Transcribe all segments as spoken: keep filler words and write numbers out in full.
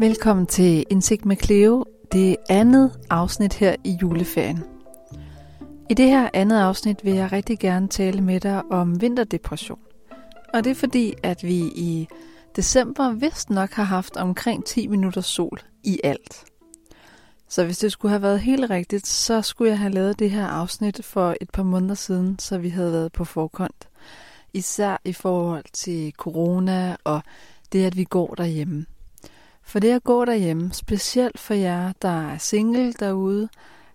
Velkommen til Indsigt med Cleo, det andet afsnit her i juleferien. I det her andet afsnit vil jeg rigtig gerne tale med dig om vinterdepression. Og det er fordi, at vi i december vist nok har haft omkring ti minutter sol i alt. Så hvis det skulle have været helt rigtigt, så skulle jeg have lavet det her afsnit for et par måneder siden, så vi havde været på forkant. Især i forhold til corona og det, at vi går derhjemme. For det at gå derhjemme, specielt for jer, der er single derude,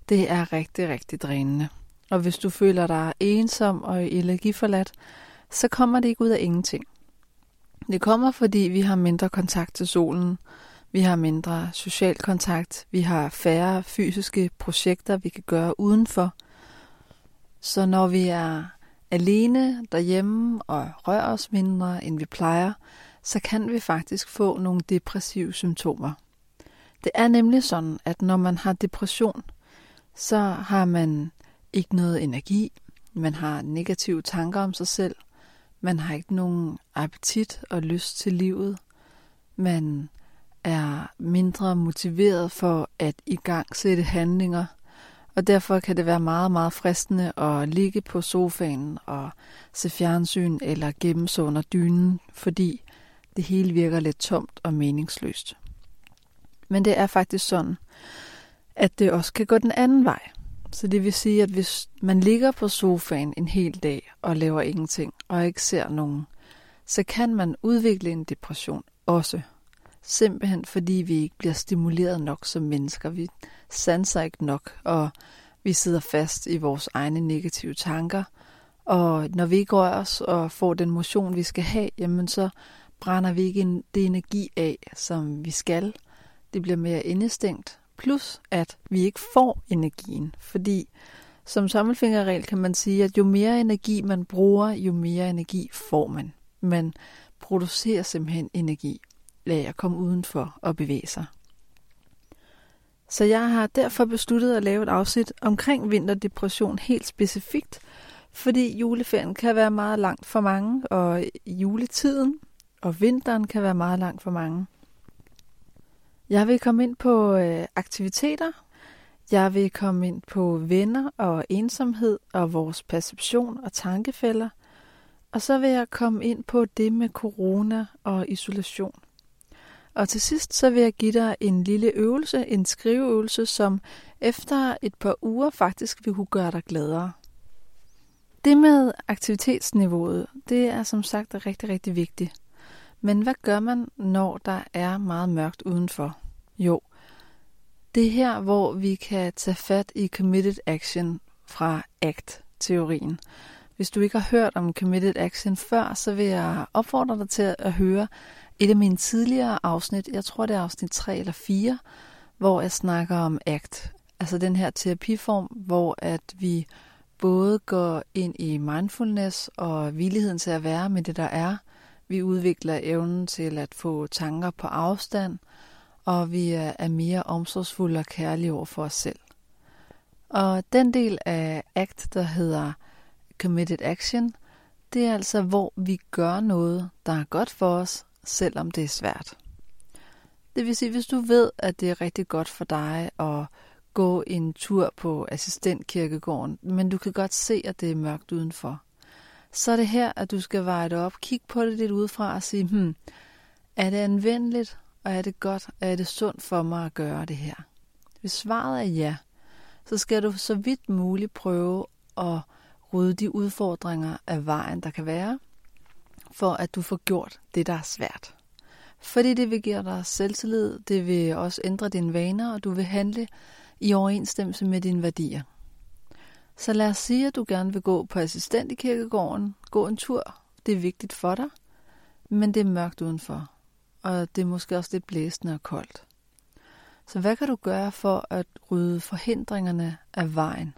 det er rigtig, rigtig drænende. Og hvis du føler dig ensom og energiforladt, så kommer det ikke ud af ingenting. Det kommer, fordi vi har mindre kontakt til solen, vi har mindre social kontakt, vi har færre fysiske projekter, vi kan gøre udenfor. Så når vi er alene derhjemme og rører os mindre, end vi plejer, så kan vi faktisk få nogle depressive symptomer. Det er nemlig sådan, at når man har depression, så har man ikke noget energi, man har negative tanker om sig selv, man har ikke nogen appetit og lyst til livet, man er mindre motiveret for at igangsætte handlinger, og derfor kan det være meget, meget fristende at ligge på sofaen og se fjernsyn eller gemme sig under dynen, fordi det hele virker lidt tomt og meningsløst. Men det er faktisk sådan, at det også kan gå den anden vej. Så det vil sige, at hvis man ligger på sofaen en hel dag og laver ingenting og ikke ser nogen, så kan man udvikle en depression også. Simpelthen fordi vi ikke bliver stimuleret nok som mennesker. Vi sanser ikke nok, og vi sidder fast i vores egne negative tanker. Og når vi ikke rører os og får den motion, vi skal have, jamen så brænder vi ikke det energi af, som vi skal. Det bliver mere indestængt. Plus at vi ikke får energien, fordi som tommelfingerregel kan man sige, at jo mere energi man bruger, jo mere energi får man. Man producerer simpelthen energi af at komme udenfor og bevæge sig. Så jeg har derfor besluttet at lave et afsnit omkring vinterdepression helt specifikt, fordi juleferien kan være meget langt for mange, og juletiden og vinteren kan være meget langt for mange. Jeg vil komme ind på øh, aktiviteter, jeg vil komme ind på venner og ensomhed og vores perception og tankefælder, og så vil jeg komme ind på det med corona og isolation. Og til sidst så vil jeg give dig en lille øvelse, en skriveøvelse, som efter et par uger faktisk vil kunne gøre dig gladere. Det med aktivitetsniveauet, det er som sagt rigtig, rigtig vigtigt. Men hvad gør man, når der er meget mørkt udenfor? Jo, det er her, hvor vi kan tage fat i committed action fra A C T-teorien. Hvis du ikke har hørt om committed action før, så vil jeg opfordre dig til at høre et af mine tidligere afsnit. Jeg tror, det er afsnit tre eller fire, hvor jeg snakker om A C T. Altså den her terapiform, hvor at vi både går ind i mindfulness og villigheden til at være med det, der er. Vi udvikler evnen til at få tanker på afstand, og vi er mere omsorgsfulde og kærlige over for os selv. Og den del af A C T, der hedder committed action, det er altså, hvor vi gør noget, der er godt for os, selvom det er svært. Det vil sige, hvis du ved, at det er rigtig godt for dig at gå en tur på Assistens Kirkegården, men du kan godt se, at det er mørkt udenfor, så er det her, at du skal veje det op, kigge på det lidt udefra og sige, hmm, er det anvendeligt, og er det godt, og er det sundt for mig at gøre det her? Hvis svaret er ja, så skal du så vidt muligt prøve at rydde de udfordringer af vejen, der kan være, for at du får gjort det, der er svært. Fordi det vil give dig selvtillid, det vil også ændre dine vaner, og du vil handle i overensstemmelse med dine værdier. Så lad os sige, at du gerne vil gå på assistent i kirkegården, gå en tur. Det er vigtigt for dig, men det er mørkt udenfor, og det er måske også lidt blæsende og koldt. Så hvad kan du gøre for at rydde forhindringerne af vejen?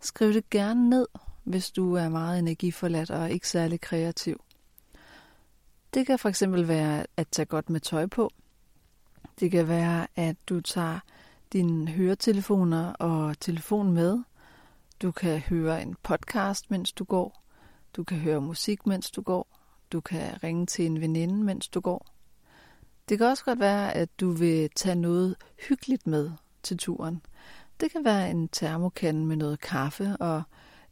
Skriv det gerne ned, hvis du er meget energiforladt og ikke særlig kreativ. Det kan fx være at tage godt med tøj på. Det kan være, at du tager dine høretelefoner og telefon med. Du kan høre en podcast, mens du går. Du kan høre musik, mens du går. Du kan ringe til en veninde, mens du går. Det kan også godt være, at du vil tage noget hyggeligt med til turen. Det kan være en termokande med noget kaffe og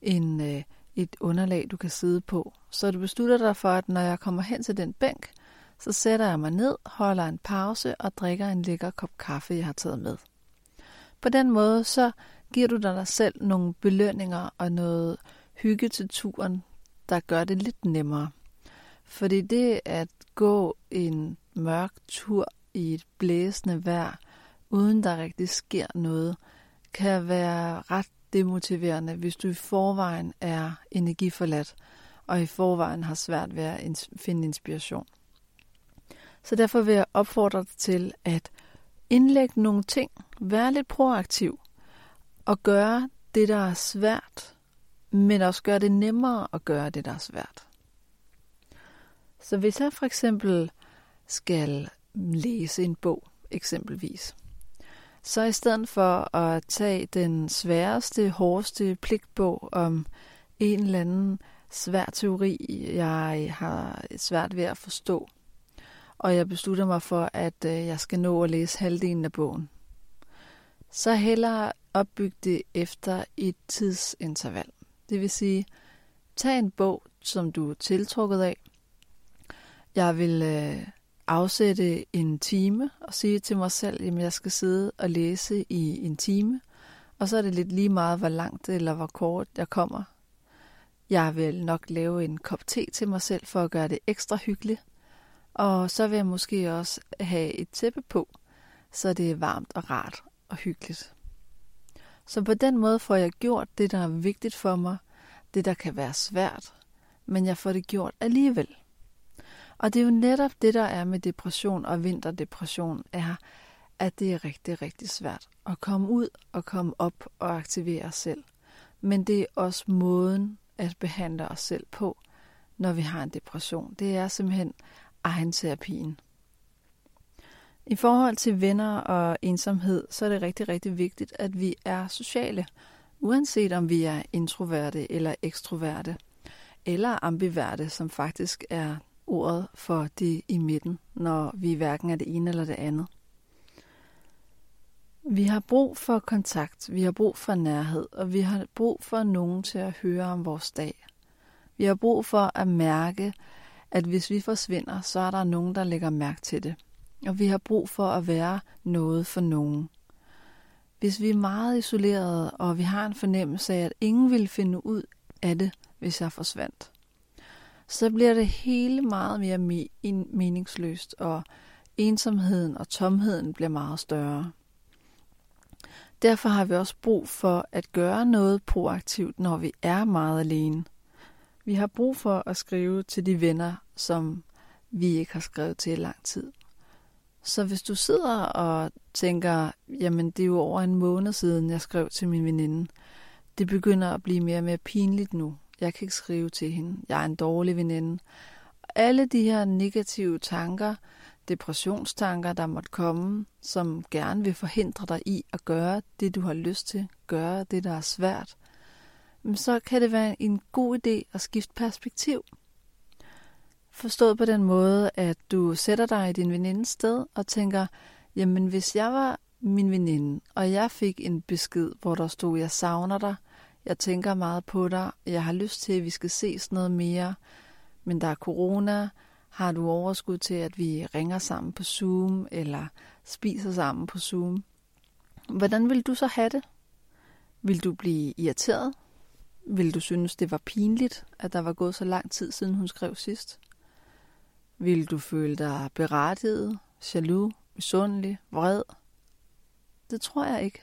en, øh, et underlag, du kan sidde på. Så du beslutter dig for, at når jeg kommer hen til den bænk, så sætter jeg mig ned, holder en pause og drikker en lækker kop kaffe, jeg har taget med. På den måde, så giver du dig selv nogle belønninger og noget hygge til turen, der gør det lidt nemmere. Fordi det at gå en mørk tur i et blæsende vejr, uden der rigtig sker noget, kan være ret demotiverende, hvis du i forvejen er energiforladt, og i forvejen har svært ved at finde inspiration. Så derfor vil jeg opfordre dig til at indlægge nogle ting, være lidt proaktiv, og gøre det, der er svært, men også gøre det nemmere at gøre det, der er svært. Så hvis jeg for eksempel skal læse en bog, eksempelvis, så i stedet for at tage den sværeste, hårdeste pligtbog om en eller anden svær teori, jeg har svært ved at forstå, og jeg beslutter mig for, at jeg skal nå at læse halvdelen af bogen, så hellere opbygge det efter et tidsinterval. Det vil sige, tag en bog, som du er tiltrukket af. Jeg vil øh, afsætte en time og sige til mig selv, at jeg skal sidde og læse i en time. Og så er det lidt lige meget, hvor langt eller hvor kort jeg kommer. Jeg vil nok lave en kop te til mig selv for at gøre det ekstra hyggeligt. Og så vil jeg måske også have et tæppe på, så det er varmt og rart og hyggeligt. Så på den måde får jeg gjort det, der er vigtigt for mig, det der kan være svært, men jeg får det gjort alligevel. Og det er jo netop det, der er med depression og vinterdepression, er, at det er rigtig, rigtig svært at komme ud og komme op og aktivere os selv. Men det er også måden at behandle os selv på, når vi har en depression. Det er simpelthen egenterapien. I forhold til venner og ensomhed, så er det rigtig, rigtig vigtigt, at vi er sociale, uanset om vi er introverte eller ekstroverte, eller ambiverte, som faktisk er ordet for det i midten, når vi hverken er det ene eller det andet. Vi har brug for kontakt, vi har brug for nærhed, og vi har brug for nogen til at høre om vores dag. Vi har brug for at mærke, at hvis vi forsvinder, så er der nogen, der lægger mærke til det. Og vi har brug for at være noget for nogen. Hvis vi er meget isolerede, og vi har en fornemmelse af, at ingen vil finde ud af det, hvis jeg forsvandt, så bliver det hele meget mere meningsløst, og ensomheden og tomheden bliver meget større. Derfor har vi også brug for at gøre noget proaktivt, når vi er meget alene. Vi har brug for at skrive til de venner, som vi ikke har skrevet til i lang tid. Så hvis du sidder og tænker, jamen det er jo over en måned siden, jeg skrev til min veninde. Det begynder at blive mere og mere pinligt nu. Jeg kan ikke skrive til hende. Jeg er en dårlig veninde. Alle de her negative tanker, depressionstanker, der måtte komme, som gerne vil forhindre dig i at gøre det, du har lyst til, gøre det, der er svært, så kan det være en god idé at skifte perspektiv. Forstået på den måde, at du sætter dig i din venindes sted og tænker, jamen hvis jeg var min veninde, og jeg fik en besked, hvor der stod, jeg savner dig, jeg tænker meget på dig, jeg har lyst til, at vi skal ses noget mere, men der er corona, har du overskud til, at vi ringer sammen på Zoom, eller spiser sammen på Zoom? Hvordan vil du så have det? Vil du blive irriteret? Vil du synes, det var pinligt, at der var gået så lang tid, siden hun skrev sidst? Vil du føle dig berettiget, jaloux, misundelig, vred? Det tror jeg ikke.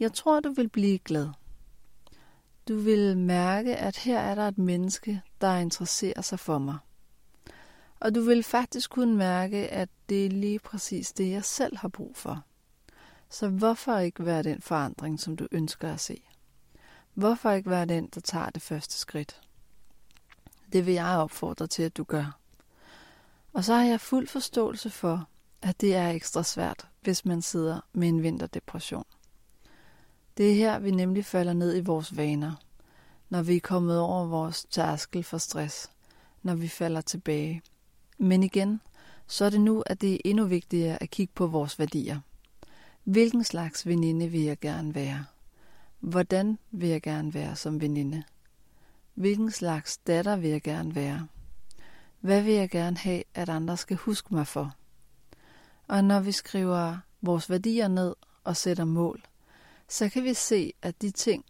Jeg tror, du vil blive glad. Du vil mærke, at her er der et menneske, der interesserer sig for mig. Og du vil faktisk kunne mærke, at det er lige præcis det, jeg selv har brug for. Så hvorfor ikke være den forandring, som du ønsker at se? Hvorfor ikke være den, der tager det første skridt? Det vil jeg opfordre til, at du gør. Og så har jeg fuld forståelse for, at det er ekstra svært, hvis man sidder med en vinterdepression. Det er her, vi nemlig falder ned i vores vaner, når vi er kommet over vores tærskel for stress, når vi falder tilbage. Men igen, så er det nu, at det er endnu vigtigere at kigge på vores værdier. Hvilken slags veninde vil jeg gerne være? Hvordan vil jeg gerne være som veninde? Hvilken slags datter vil jeg gerne være? Hvad vil jeg gerne have, at andre skal huske mig for? Og når vi skriver vores værdier ned og sætter mål, så kan vi se, at de ting,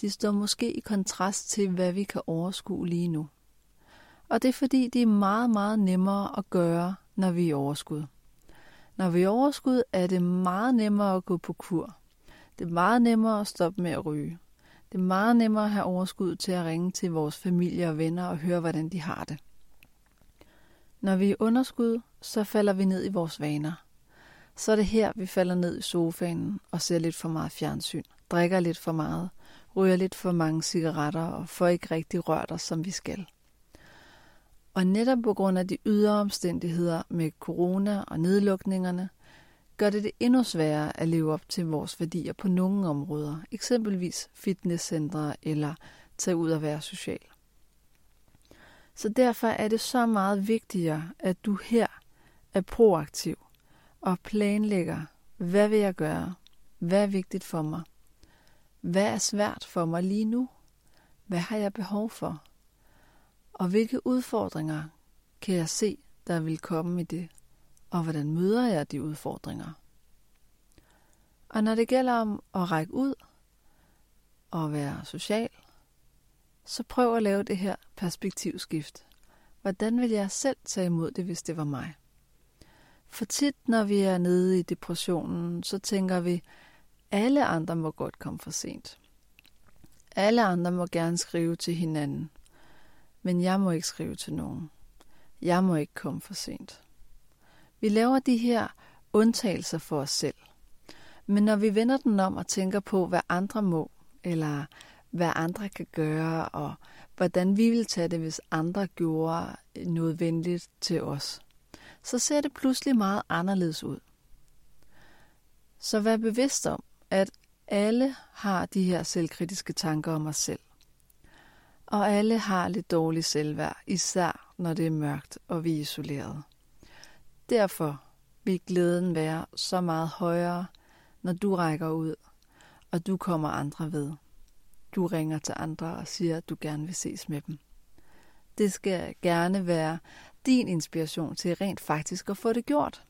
de står måske i kontrast til, hvad vi kan overskue lige nu. Og det er fordi, det er meget, meget nemmere at gøre, når vi er i overskud. Når vi er i overskud, er det meget nemmere at gå på kur. Det er meget nemmere at stoppe med at ryge. Det er meget nemmere at have overskud til at ringe til vores familie og venner og høre, hvordan de har det. Når vi er i underskud, så falder vi ned i vores vaner. Så er det her, vi falder ned i sofaen og ser lidt for meget fjernsyn, drikker lidt for meget, ryger lidt for mange cigaretter og får ikke rigtig rørt os, som vi skal. Og netop på grund af de ydre omstændigheder med corona og nedlukningerne, gør det det endnu sværere at leve op til vores værdier på nogle områder, eksempelvis fitnesscentre eller tage ud og være social. Så derfor er det så meget vigtigere, at du her er proaktiv og planlægger, hvad vil jeg gøre? Hvad er vigtigt for mig? Hvad er svært for mig lige nu? Hvad har jeg behov for? Og hvilke udfordringer kan jeg se, der vil komme i det? Og hvordan møder jeg de udfordringer? Og når det gælder om at række ud og være social, så prøv at lave det her perspektivskift. Hvordan vil jeg selv tage imod det, hvis det var mig? For tit, når vi er nede i depressionen, så tænker vi, alle andre må godt komme for sent. Alle andre må gerne skrive til hinanden. Men jeg må ikke skrive til nogen. Jeg må ikke komme for sent. Vi laver de her undtagelser for os selv. Men når vi vender den om og tænker på, hvad andre må, eller hvad andre kan gøre, og hvordan vi ville tage det, hvis andre gjorde noget venligt til os, så ser det pludselig meget anderledes ud. Så vær bevidst om, at alle har de her selvkritiske tanker om os selv. Og alle har lidt dårligt selvværd, især når det er mørkt og vi er isoleret. Derfor vil glæden være så meget højere, når du rækker ud, og du kommer andre ved. Du ringer til andre og siger, at du gerne vil ses med dem. Det skal gerne være din inspiration til rent faktisk at få det gjort.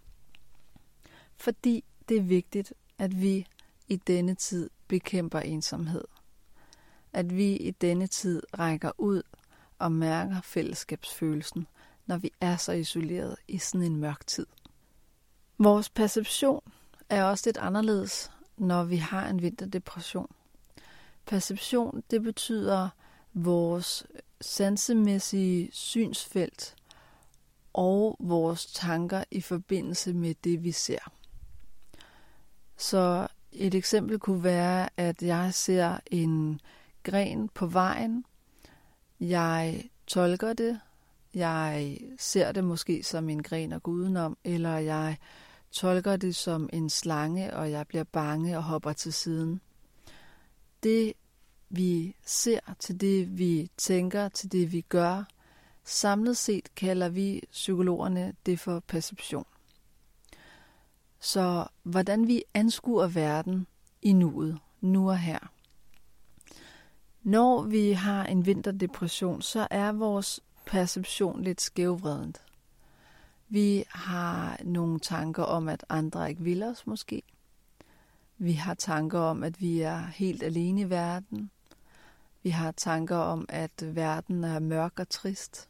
Fordi det er vigtigt, at vi i denne tid bekæmper ensomhed. At vi i denne tid rækker ud og mærker fællesskabsfølelsen, når vi er så isoleret i sådan en mørk tid. Vores perception er også lidt anderledes, når vi har en vinterdepression. Perception, det betyder vores sansemæssige synsfelt og vores tanker i forbindelse med det, vi ser. Så et eksempel kunne være, at jeg ser en gren på vejen. Jeg tolker det. Jeg ser det måske som en gren at gå udenom, eller jeg tolker det som en slange, og jeg bliver bange og hopper til siden. Det vi ser, til det vi tænker, til det vi gør, samlet set kalder vi psykologerne det for perception. Så hvordan vi anskuer verden i nuet, nu og her. Når vi har en vinterdepression, så er vores perception lidt skævvredent. Vi har nogle tanker om, at andre ikke vil os måske. Vi har tanker om, at vi er helt alene i verden. Vi har tanker om, at verden er mørk og trist.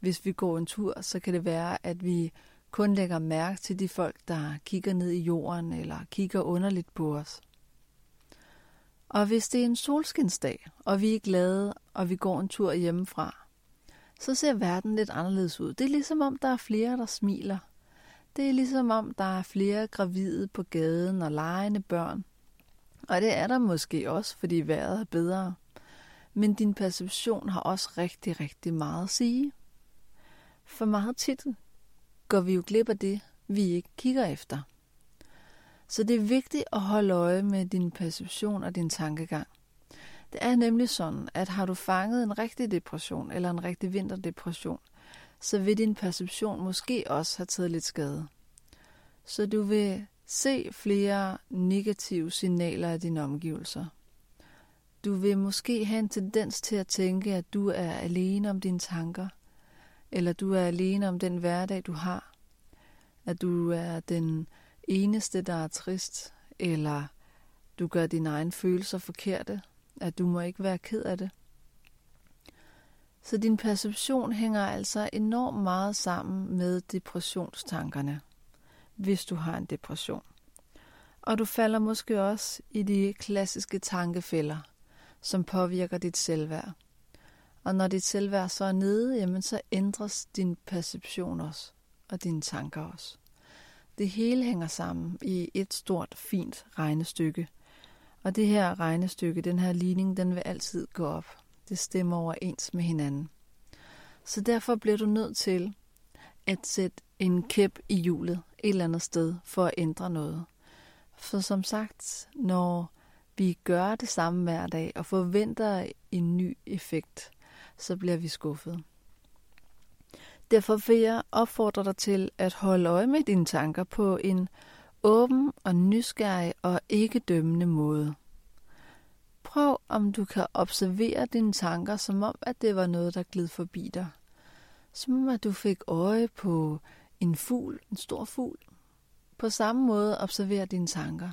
Hvis vi går en tur, så kan det være, at vi kun lægger mærke til de folk, der kigger ned i jorden eller kigger underligt på os. Og hvis det er en solskinsdag, og vi er glade, og vi går en tur hjemmefra, så ser verden lidt anderledes ud. Det er ligesom om, der er flere, der smiler. Det er ligesom om, der er flere gravide på gaden og legende børn. Og det er der måske også, fordi vejret er bedre. Men din perception har også rigtig, rigtig meget at sige. For meget tit går vi jo glip af det, vi ikke kigger efter. Så det er vigtigt at holde øje med din perception og din tankegang. Det er nemlig sådan, at har du fanget en rigtig depression eller en rigtig vinterdepression, så vil din perception måske også have taget lidt skade. Så du vil se flere negative signaler af dine omgivelser. Du vil måske have en tendens til at tænke, at du er alene om dine tanker, eller du er alene om den hverdag, du har. At du er den eneste, der er trist, eller du gør dine egne følelser forkerte, at du må ikke være ked af det. Så din perception hænger altså enormt meget sammen med depressionstankerne, hvis du har en depression. Og du falder måske også i de klassiske tankefælder, som påvirker dit selvværd. Og når dit selvværd så er nede, jamen så ændres din perception også, og dine tanker også. Det hele hænger sammen i et stort, fint regnestykke. Og det her regnestykke, den her ligning, den vil altid gå op. Det stemmer overens med hinanden. Så derfor bliver du nødt til at sætte en kæp i hjulet et eller andet sted for at ændre noget. For som sagt, når vi gør det samme hver dag og forventer en ny effekt, så bliver vi skuffet. Derfor vil jeg opfordre dig til at holde øje med dine tanker på en åben og nysgerrig og ikke dømmende måde. Prøv, om du kan observere dine tanker, som om at det var noget, der gled forbi dig. Som om at du fik øje på en fugl, en stor fugl. På samme måde observer dine tanker.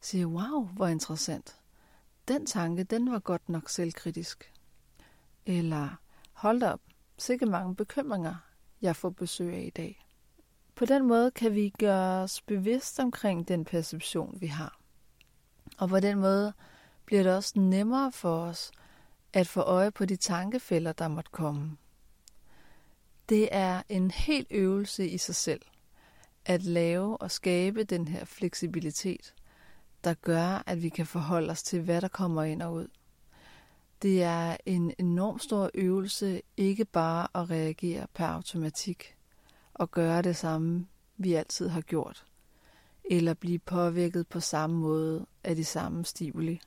Sige, wow, hvor interessant. Den tanke, den var godt nok selvkritisk. Eller, hold op, sikke mange bekymringer, jeg får besøg af i dag. På den måde kan vi gøre os bevidst omkring den perception, vi har. Og på den måde bliver det også nemmere for os at få øje på de tankefælder, der måtte komme. Det er en hel øvelse i sig selv, at lave og skabe den her fleksibilitet, der gør, at vi kan forholde os til, hvad der kommer ind og ud. Det er en enormt stor øvelse, ikke bare at reagere per automatik og gøre det samme, vi altid har gjort, eller blive påvirket på samme måde af de samme stimuli.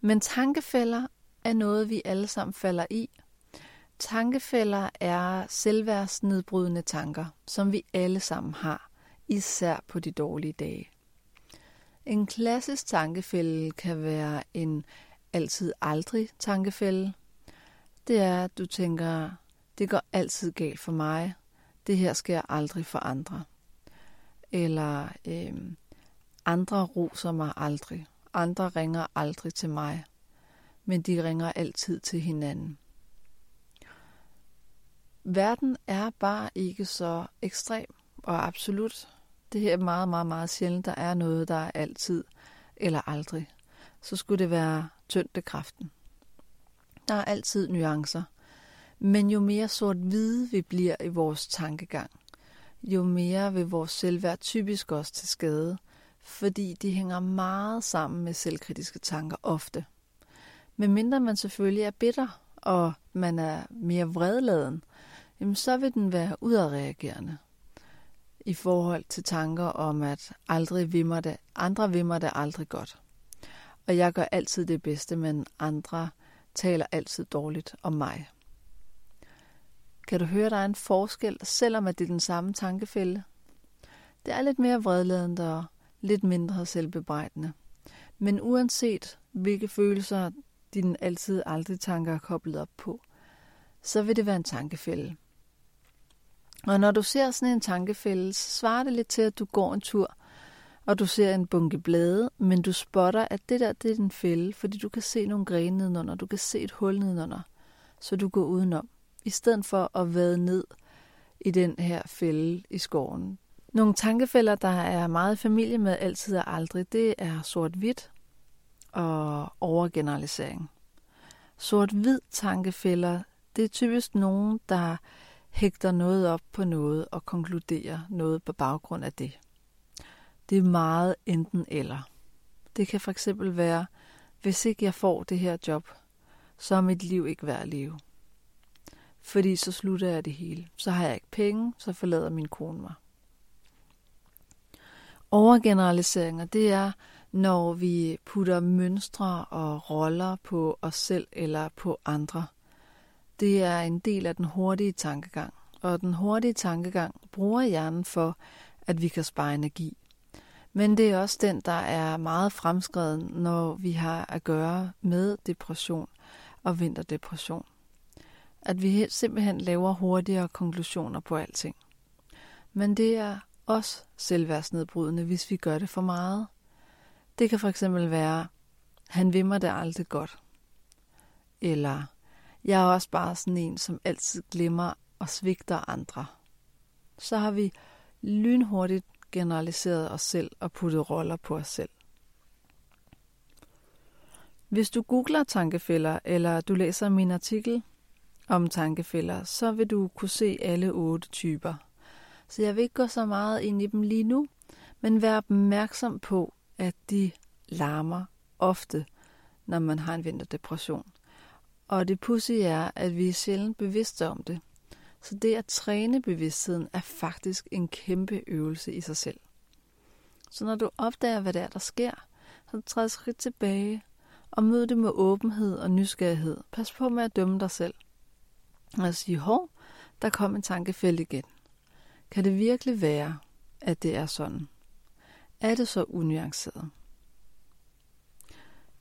Men tankefælder er noget, vi alle sammen falder i. Tankefælder er selvværdsnedbrydende tanker, som vi alle sammen har, især på de dårlige dage. En klassisk tankefælde kan være en altid aldrig tankefælde. Det er, at du tænker, det går altid galt for mig. Det her sker aldrig for andre. Eller øh, andre roser mig aldrig. Andre ringer aldrig til mig, men de ringer altid til hinanden. Verden er bare ikke så ekstrem og absolut. Det her er meget, meget, meget sjældent. Der er noget, der er altid eller aldrig. Så skulle det være tyngdekraften. Der er altid nuancer. Men jo mere sort-hvide vi bliver i vores tankegang, jo mere vil vores selvværd typisk også til skade, fordi de hænger meget sammen med selvkritiske tanker ofte. Medmindre man selvfølgelig er bitter, og man er mere vredladen, jamen så vil den være udadreagerende i forhold til tanker om, at aldrig vimmer det, andre vimmer det aldrig godt. Og jeg gør altid det bedste, men andre taler altid dårligt om mig. Kan du høre, der er en forskel, selvom at det er den samme tankefælde? Det er lidt mere vredladende og lidt mindre selvbebrejdende. Men uanset hvilke følelser dine altid aldrig tanker er koblet op på, så vil det være en tankefælde. Og når du ser sådan en tankefælde, så svarer det lidt til, at du går en tur, og du ser en bunke blade, men du spotter, at det der, det er en fælde, fordi du kan se nogle grene nedenunder, du kan se et hul nedenunder, så du går udenom, i stedet for at vade ned i den her fælde i skoven. Nogle tankefælder, der er meget familie med altid og aldrig, det er sort-hvidt og overgeneralisering. Sort-hvid tankefælder, det er typisk nogen, der hægter noget op på noget og konkluderer noget på baggrund af det. Det er meget enten eller. Det kan for eksempel være, hvis ikke jeg får det her job, så er mit liv ikke værd at leve. Fordi så slutter jeg det hele. Så har jeg ikke penge, så forlader min kone mig. Overgeneraliseringer, det er, når vi putter mønstre og roller på os selv eller på andre. det er en del af den hurtige tankegang. Og den hurtige tankegang bruger hjernen for, at vi kan spare energi. Men det er også den, der er meget fremskreden, når vi har at gøre med depression og vinterdepression. At vi simpelthen laver hurtigere konklusioner på alting. Men det er også selvværdsnedbrydende, hvis vi gør det for meget. Det kan for eksempel være, han vil mig det aldrig godt. Eller, jeg er også bare sådan en, som altid glemmer og svigter andre. Så har vi lynhurtigt generaliseret os selv og puttet roller på os selv. Hvis du googler tankefælder, eller du læser min artikel om tankefælder, så vil du kunne se alle otte typer. Så jeg vil ikke gå så meget ind i dem lige nu, men vær opmærksom på, at de larmer ofte, når man har en vinterdepression. Og det pudsige er, at vi er sjældent bevidste om det. Så det at træne bevidstheden er faktisk en kæmpe øvelse i sig selv. Så når du opdager, hvad det er, der sker, så træd skridt tilbage og mød det med åbenhed og nysgerrighed. Pas på med at dømme dig selv. Og sige, hov, der kom en tankefælde igen. Kan det virkelig være, at det er sådan? Er det så unuanceret?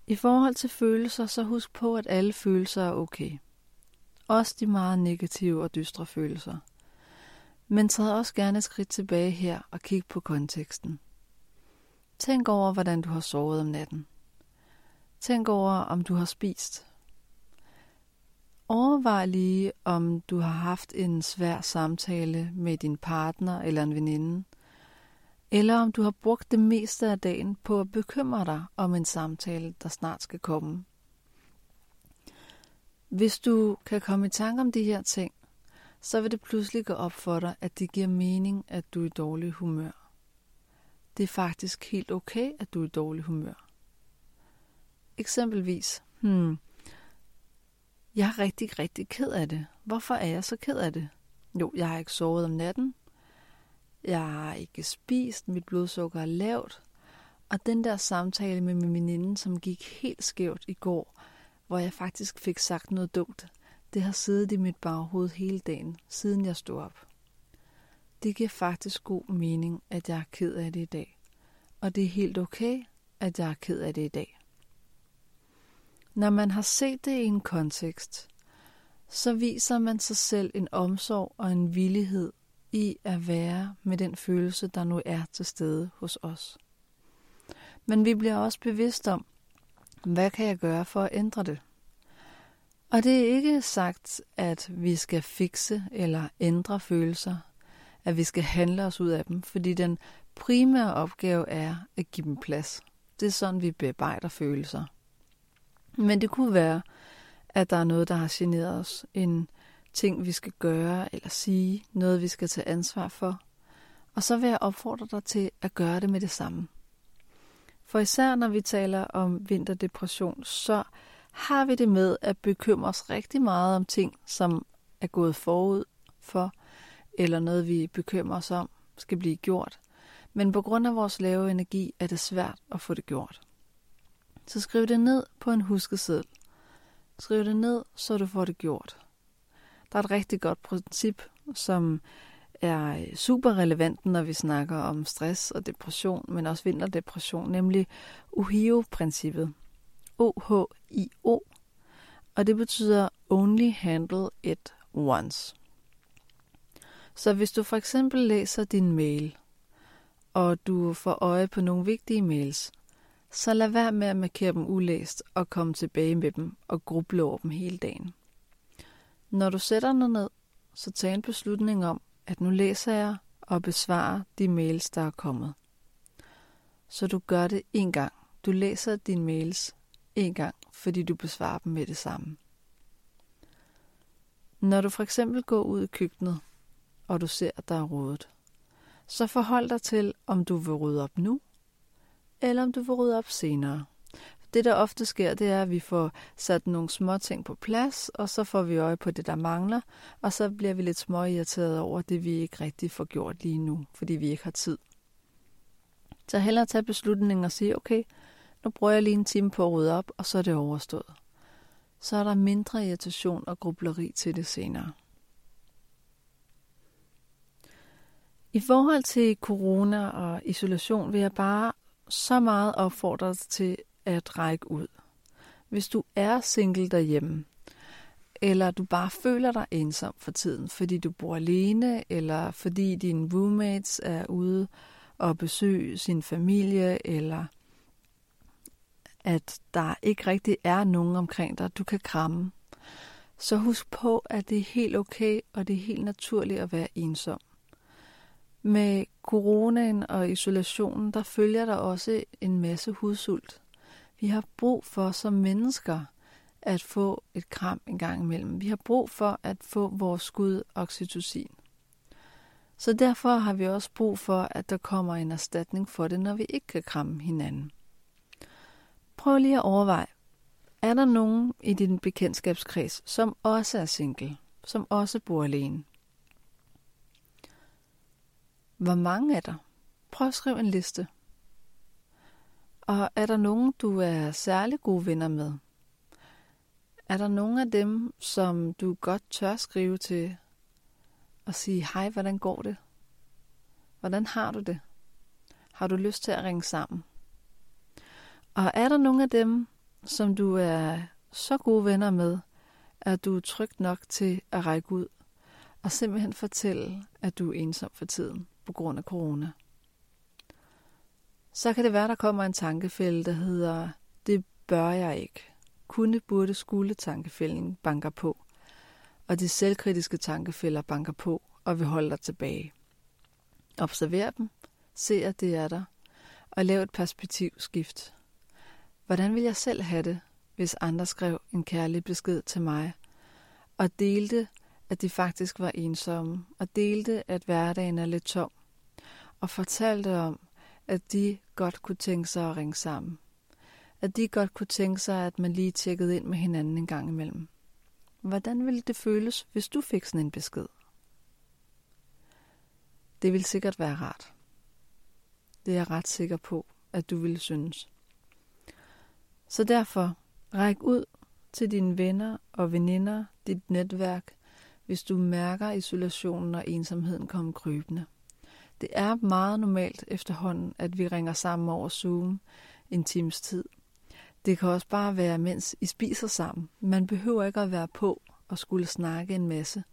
I forhold til følelser, så husk på, at alle følelser er okay. Også de meget negative og dystre følelser. Men træd også gerne et skridt tilbage her og kig på konteksten. Tænk over, hvordan du har sovet om natten. Tænk over, om du har spist. Overvej lige, om du har haft en svær samtale med din partner eller en veninde. Eller om du har brugt det meste af dagen på at bekymre dig om en samtale, der snart skal komme. Hvis du kan komme i tanke om de her ting, så vil det pludselig gå op for dig, at det giver mening, at du er i dårlig humør. Det er faktisk helt okay, at du er i dårlig humør. Eksempelvis, hmm, jeg er rigtig, rigtig ked af det. Hvorfor er jeg så ked af det? Jo, jeg har ikke sovet om natten. Jeg har ikke spist, mit blodsukker er lavt. Og den der samtale med min veninde, som gik helt skævt i går, hvor jeg faktisk fik sagt noget dumt, det har siddet i mit baghoved hele dagen, siden jeg stod op. Det giver faktisk god mening, at jeg er ked af det i dag. Og det er helt okay, at jeg er ked af det i dag. Når man har set det i en kontekst, så viser man sig selv en omsorg og en villighed i at være med den følelse, der nu er til stede hos os. Men vi bliver også bevidst om, hvad kan jeg gøre for at ændre det? Og det er ikke sagt, at vi skal fikse eller ændre følelser, at vi skal handle os ud af dem, fordi den primære opgave er at give dem plads. Det er sådan, vi bearbejder følelser. Men det kunne være, at der er noget, der har generet os, en ting, vi skal gøre eller sige, noget, vi skal tage ansvar for. Og så vil jeg opfordre dig til at gøre det med det samme. For især når vi taler om vinterdepression, så har vi det med at bekymre os rigtig meget om ting, som er gået forud for, eller noget, vi bekymrer os om, skal blive gjort. Men på grund af vores lave energi, er det svært at få det gjort. Så skriv det ned på en huskeseddel. Skriv det ned, så du får det gjort. Der er et rigtig godt princip, som er super relevant, når vi snakker om stress og depression, men også vinterdepression, nemlig O H I O-princippet. O H I O. Og det betyder only handle it once. Så hvis du for eksempel læser din mail, og du får øje på nogle vigtige mails, så lad være med at markere dem ulæst og komme tilbage med dem og gruble over dem hele dagen. Når du sætter dig ned, så tag en beslutning om, at nu læser jeg og besvarer de mails, der er kommet. Så du gør det en gang. Du læser dine mails en gang, fordi du besvarer dem med det samme. Når du for eksempel går ud i køkkenet, og du ser, at der er rodet, så forhold dig til, om du vil rydde op nu, eller om du vil rydde op senere. Det, der ofte sker, det er, at vi får sat nogle små ting på plads, og så får vi øje på det, der mangler, og så bliver vi lidt småirriterede over det, vi ikke rigtig får gjort lige nu, fordi vi ikke har tid. Så hellere tage beslutningen og sige, okay, nu bruger jeg lige en time på at rydde op, og så er det overstået. så er der mindre irritation og grubleri til det senere. I forhold til corona og isolation vil jeg bare så meget opfordre dig til at række ud. Hvis du er single derhjemme, eller du bare føler dig ensom for tiden, fordi du bor alene, eller fordi dine roommates er ude og besøger sin familie, eller at der ikke rigtig er nogen omkring dig, du kan kramme, så husk på, at det er helt okay, og det er helt naturligt at være ensom. Med coronaen og isolationen, der følger der også en masse hudsult. Vi har brug for som mennesker at få et kram en gang imellem. Vi har brug for at få vores skud oxytocin. Så derfor har vi også brug for, at der kommer en erstatning for det, når vi ikke kan kramme hinanden. Prøv lige at overveje, er der nogen i din bekendtskabskreds, som også er single, som også bor alene? Hvor mange er der? Prøv at skrive en liste. Og er der nogen, du er særlig gode venner med? Er der nogen af dem, som du godt tør skrive til og sige, hej, hvordan går det? Hvordan har du det? Har du lyst til at ringe sammen? Og er der nogen af dem, som du er så gode venner med, at du er tryg nok til at række ud og simpelthen fortælle, at du er ensom for tiden på grund af corona? Så kan det være, der kommer en tankefælde, der hedder, det bør jeg ikke. Kunne, burde, skulle tankefælden banker på, og de selvkritiske tankefælder banker på og vil holde dig tilbage. Observer dem, se at det er der, og lav et perspektivskift. Hvordan vil jeg selv have det, hvis andre skrev en kærlig besked til mig, og delte, at de faktisk var ensomme, og delte, at hverdagen er lidt tom, og fortalte om, at de godt kunne tænke sig at ringe sammen. At de godt kunne tænke sig, at man lige tjekkede ind med hinanden en gang imellem. Hvordan ville det føles, hvis du fik sådan en besked? Det ville sikkert være rart. Det er jeg ret sikker på, at du ville synes. Så derfor, ræk ud til dine venner og veninder, dit netværk, hvis du mærker isolationen og ensomheden komme krybende. Det er meget normalt efterhånden, at vi ringer sammen over Zoom en times tid. Det kan også bare være, mens I spiser sammen. Man behøver ikke at være på og skulle snakke en masse.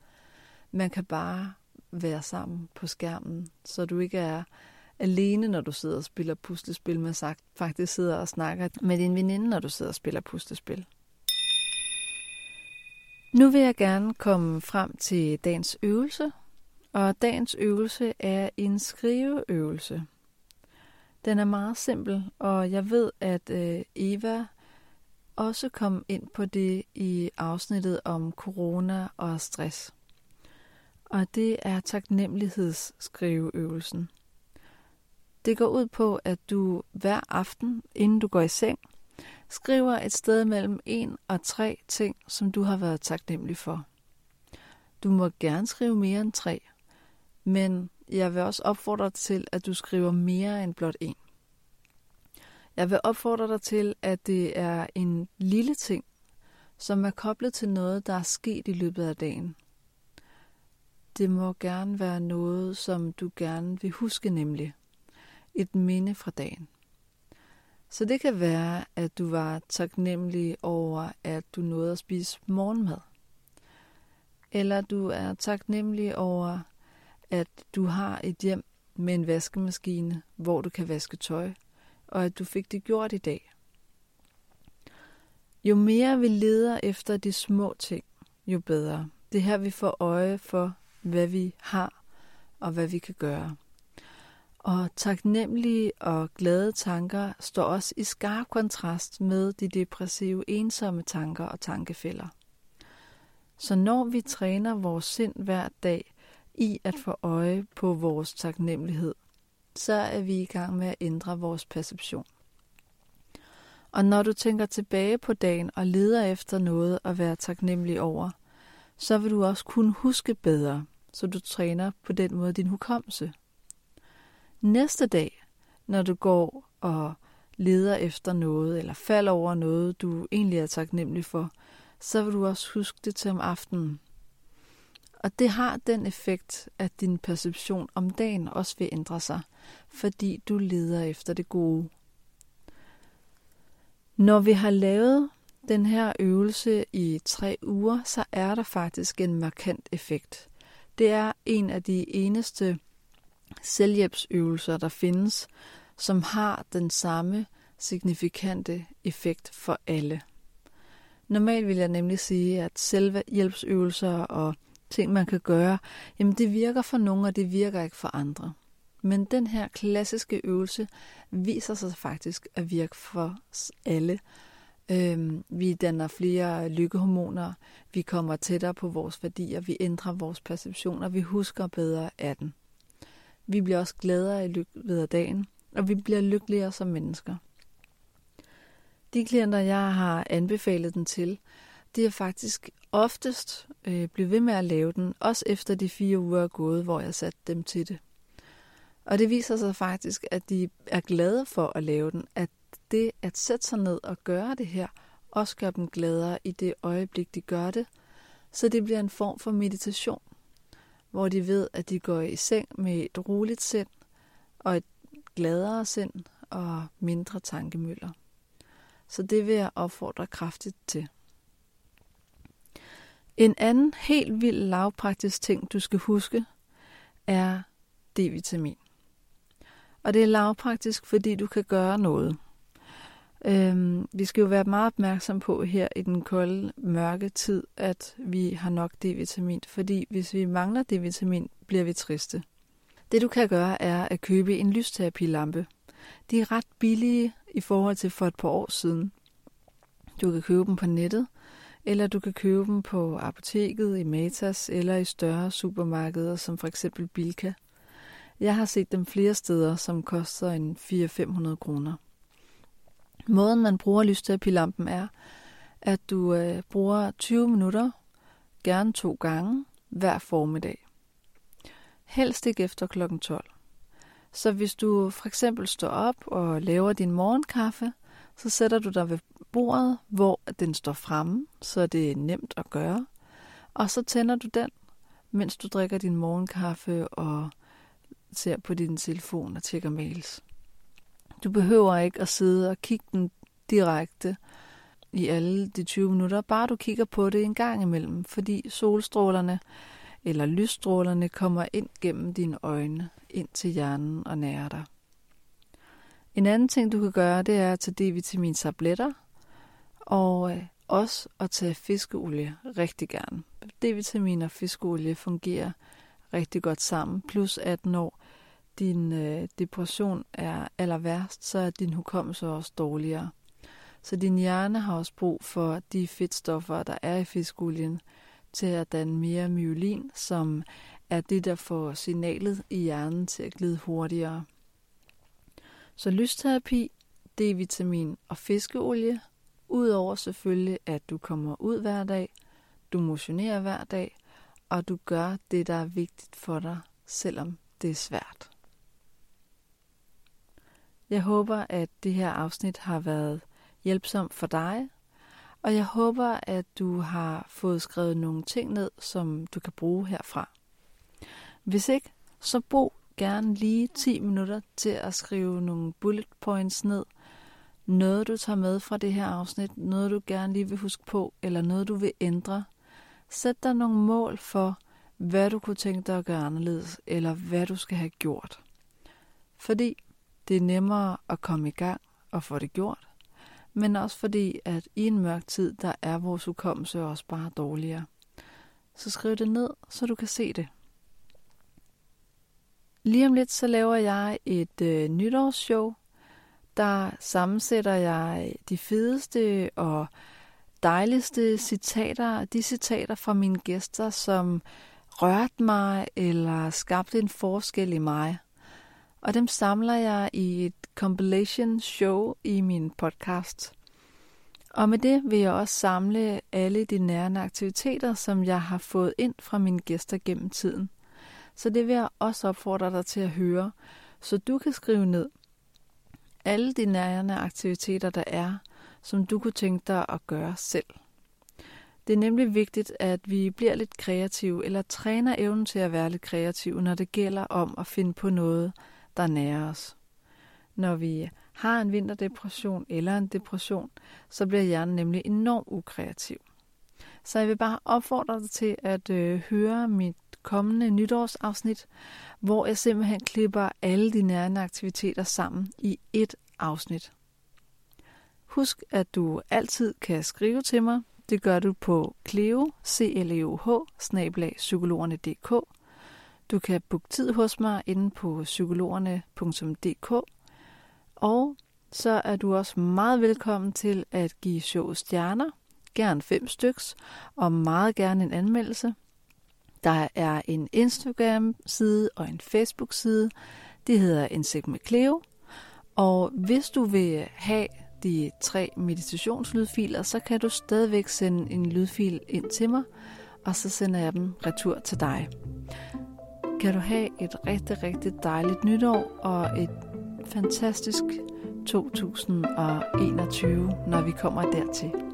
Man kan bare være sammen på skærmen, så du ikke er alene, når du sidder og spiller puslespil. Man faktisk sidder og snakker med din veninde, når du sidder og spiller puslespil. Nu vil jeg gerne komme frem til dagens øvelse. Og dagens øvelse er en skriveøvelse. Den er meget simpel, og jeg ved, at Eva også kom ind på det i afsnittet om corona og stress. Og det er taknemmelighedsskriveøvelsen. Det går ud på, at du hver aften, inden du går i seng, skriver et sted mellem en og tre ting, som du har været taknemmelig for. Du må gerne skrive mere end tre. Men jeg vil også opfordre dig til, at du skriver mere end blot en. Jeg vil opfordre dig til, at det er en lille ting, som er koblet til noget, der er sket i løbet af dagen. Det må gerne være noget, som du gerne vil huske, nemlig et minde fra dagen. Så det kan være, at du var taknemmelig over, at du nåede at spise morgenmad. Eller du er taknemmelig over, at du har et hjem med en vaskemaskine, hvor du kan vaske tøj, og at du fik det gjort i dag. Jo mere vi leder efter de små ting, jo bedre. Det er her, vi får øje for, hvad vi har og hvad vi kan gøre. Og taknemmelige og glade tanker står også i skarp kontrast med de depressive, ensomme tanker og tankefælder. Så når vi træner vores sind hver dag, i at få øje på vores taknemmelighed, så er vi i gang med at ændre vores perception. Og når du tænker tilbage på dagen og leder efter noget at være taknemmelig over, så vil du også kunne huske bedre, så du træner på den måde din hukommelse. Næste dag, når du går og leder efter noget eller falder over noget, du egentlig er taknemmelig for, så vil du også huske det til om aftenen. Og det har den effekt, at din perception om dagen også vil ændre sig, fordi du leder efter det gode. Når vi har lavet den her øvelse i tre uger, så er der faktisk en markant effekt. Det er en af de eneste selvhjælpsøvelser, der findes, som har den samme signifikante effekt for alle. Normalt vil jeg nemlig sige, at selvhjælpsøvelser og ting, man kan gøre, jamen det virker for nogle, og det virker ikke for andre. Men den her klassiske øvelse viser sig faktisk at virke for alle. Øhm, vi danner flere lykkehormoner, vi kommer tættere på vores værdier, vi ændrer vores perceptioner, vi husker bedre af den. Vi bliver også gladere i løbet af dagen, og vi bliver lykkeligere som mennesker. De klienter, jeg har anbefalet den til, de er faktisk oftest øh, blevet ved med at lave den, også efter de fire uger er gået, hvor jeg satte dem til det. Og det viser sig faktisk, at de er glade for at lave den, at det at sætte sig ned og gøre det her, også gør dem gladere i det øjeblik, de gør det. Så det bliver en form for meditation, hvor de ved, at de går i seng med et roligt sind og et gladere sind og mindre tankemøller. Så det vil jeg opfordre kraftigt til. En anden helt vild lavpraktisk ting, du skal huske, er D-vitamin. Og det er lavpraktisk, fordi du kan gøre noget. Øhm, vi skal jo være meget opmærksom på her i den kolde, mørke tid, at vi har nok D-vitamin, fordi hvis vi mangler D-vitamin, bliver vi triste. Det du kan gøre, er at købe en lysterapilampe. De er ret billige i forhold til for et par år siden. Du kan købe dem på nettet, eller du kan købe dem på apoteket, i Matas eller i større supermarkeder, som for eksempel Bilka. Jeg har set dem flere steder, som koster en fire til fem hundrede kroner. Måden, man bruger lysterapilampen er, at du øh, bruger tyve minutter, gerne to gange, hver formiddag. Helst ikke efter klokken tolv. Så hvis du for eksempel står op og laver din morgenkaffe, så sætter du dig ved bordet, hvor den står fremme, så det er nemt at gøre. Og så tænder du den, mens du drikker din morgenkaffe og ser på din telefon og tjekker mails. Du behøver ikke at sidde og kigge den direkte i alle de tyve minutter, bare du kigger på det en gang imellem, fordi solstrålerne eller lysstrålerne kommer ind gennem dine øjne, ind til hjernen og nærer dig. En anden ting, du kan gøre, det er at tage D-vitamin-tabletter og også at tage fiskeolie rigtig gerne. D-vitamin og fiskeolie fungerer rigtig godt sammen, plus at når din øh, depression er aller værst, så er din hukommelse også dårligere. Så din hjerne har også brug for de fedtstoffer, der er i fiskolien, til at danne mere myelin, som er det, der får signalet i hjernen til at glide hurtigere. Så lysterapi, D-vitamin og fiskeolie, udover selvfølgelig, at du kommer ud hver dag, du motionerer hver dag, og du gør det, der er vigtigt for dig, selvom det er svært. Jeg håber, at det her afsnit har været hjælpsomt for dig, og jeg håber, at du har fået skrevet nogle ting ned, som du kan bruge herfra. Hvis ikke, så brug gerne lige ti minutter til at skrive nogle bullet points ned. Noget, du tager med fra det her afsnit, noget, du gerne lige vil huske på, eller noget, du vil ændre. Sæt dig nogle mål for, hvad du kunne tænke dig at gøre anderledes, eller hvad du skal have gjort. Fordi det er nemmere at komme i gang og få det gjort, men også fordi, at i en mørk tid, der er vores hukommelse også bare dårligere. Så skriv det ned, så du kan se det. Lige om lidt, så laver jeg et øh, nytårsshow. Der sammensætter jeg de fedeste og dejligste citater, de citater fra mine gæster, som rørte mig eller skabte en forskel i mig. Og dem samler jeg i et compilation show i min podcast. Og med det vil jeg også samle alle de nærende aktiviteter, som jeg har fået ind fra mine gæster gennem tiden. Så det vil jeg også opfordre dig til at høre, så du kan skrive ned alle de nærende aktiviteter, der er, som du kunne tænke dig at gøre selv. Det er nemlig vigtigt, at vi bliver lidt kreative, eller træner evnen til at være lidt kreative, når det gælder om at finde på noget, der nærer os. Når vi har en vinterdepression eller en depression, så bliver hjernen nemlig enormt ukreativ. Så jeg vil bare opfordre dig til at øh, høre mit kommende nytårsafsnit, hvor jeg simpelthen klipper alle de nærende aktiviteter sammen i ét afsnit. Husk, at du altid kan skrive til mig. Det gør du på Cleo, c l e o h, snabel-a psykologerne punktum d k. Du kan booke tid hos mig inde på psykologerne punktum d k. Og så er du også meget velkommen til at give showet stjerner, gerne fem styks, og meget gerne en anmeldelse. Der er en Instagram-side og en Facebook-side. Det hedder Indsigt med Cleo. Og hvis du vil have de tre meditationslydfiler, så kan du stadigvæk sende en lydfil ind til mig, og så sender jeg dem retur til dig. Kan du have et rigtig, rigtig dejligt nytår og et fantastisk to tusind og enogtyve, når vi kommer dertil.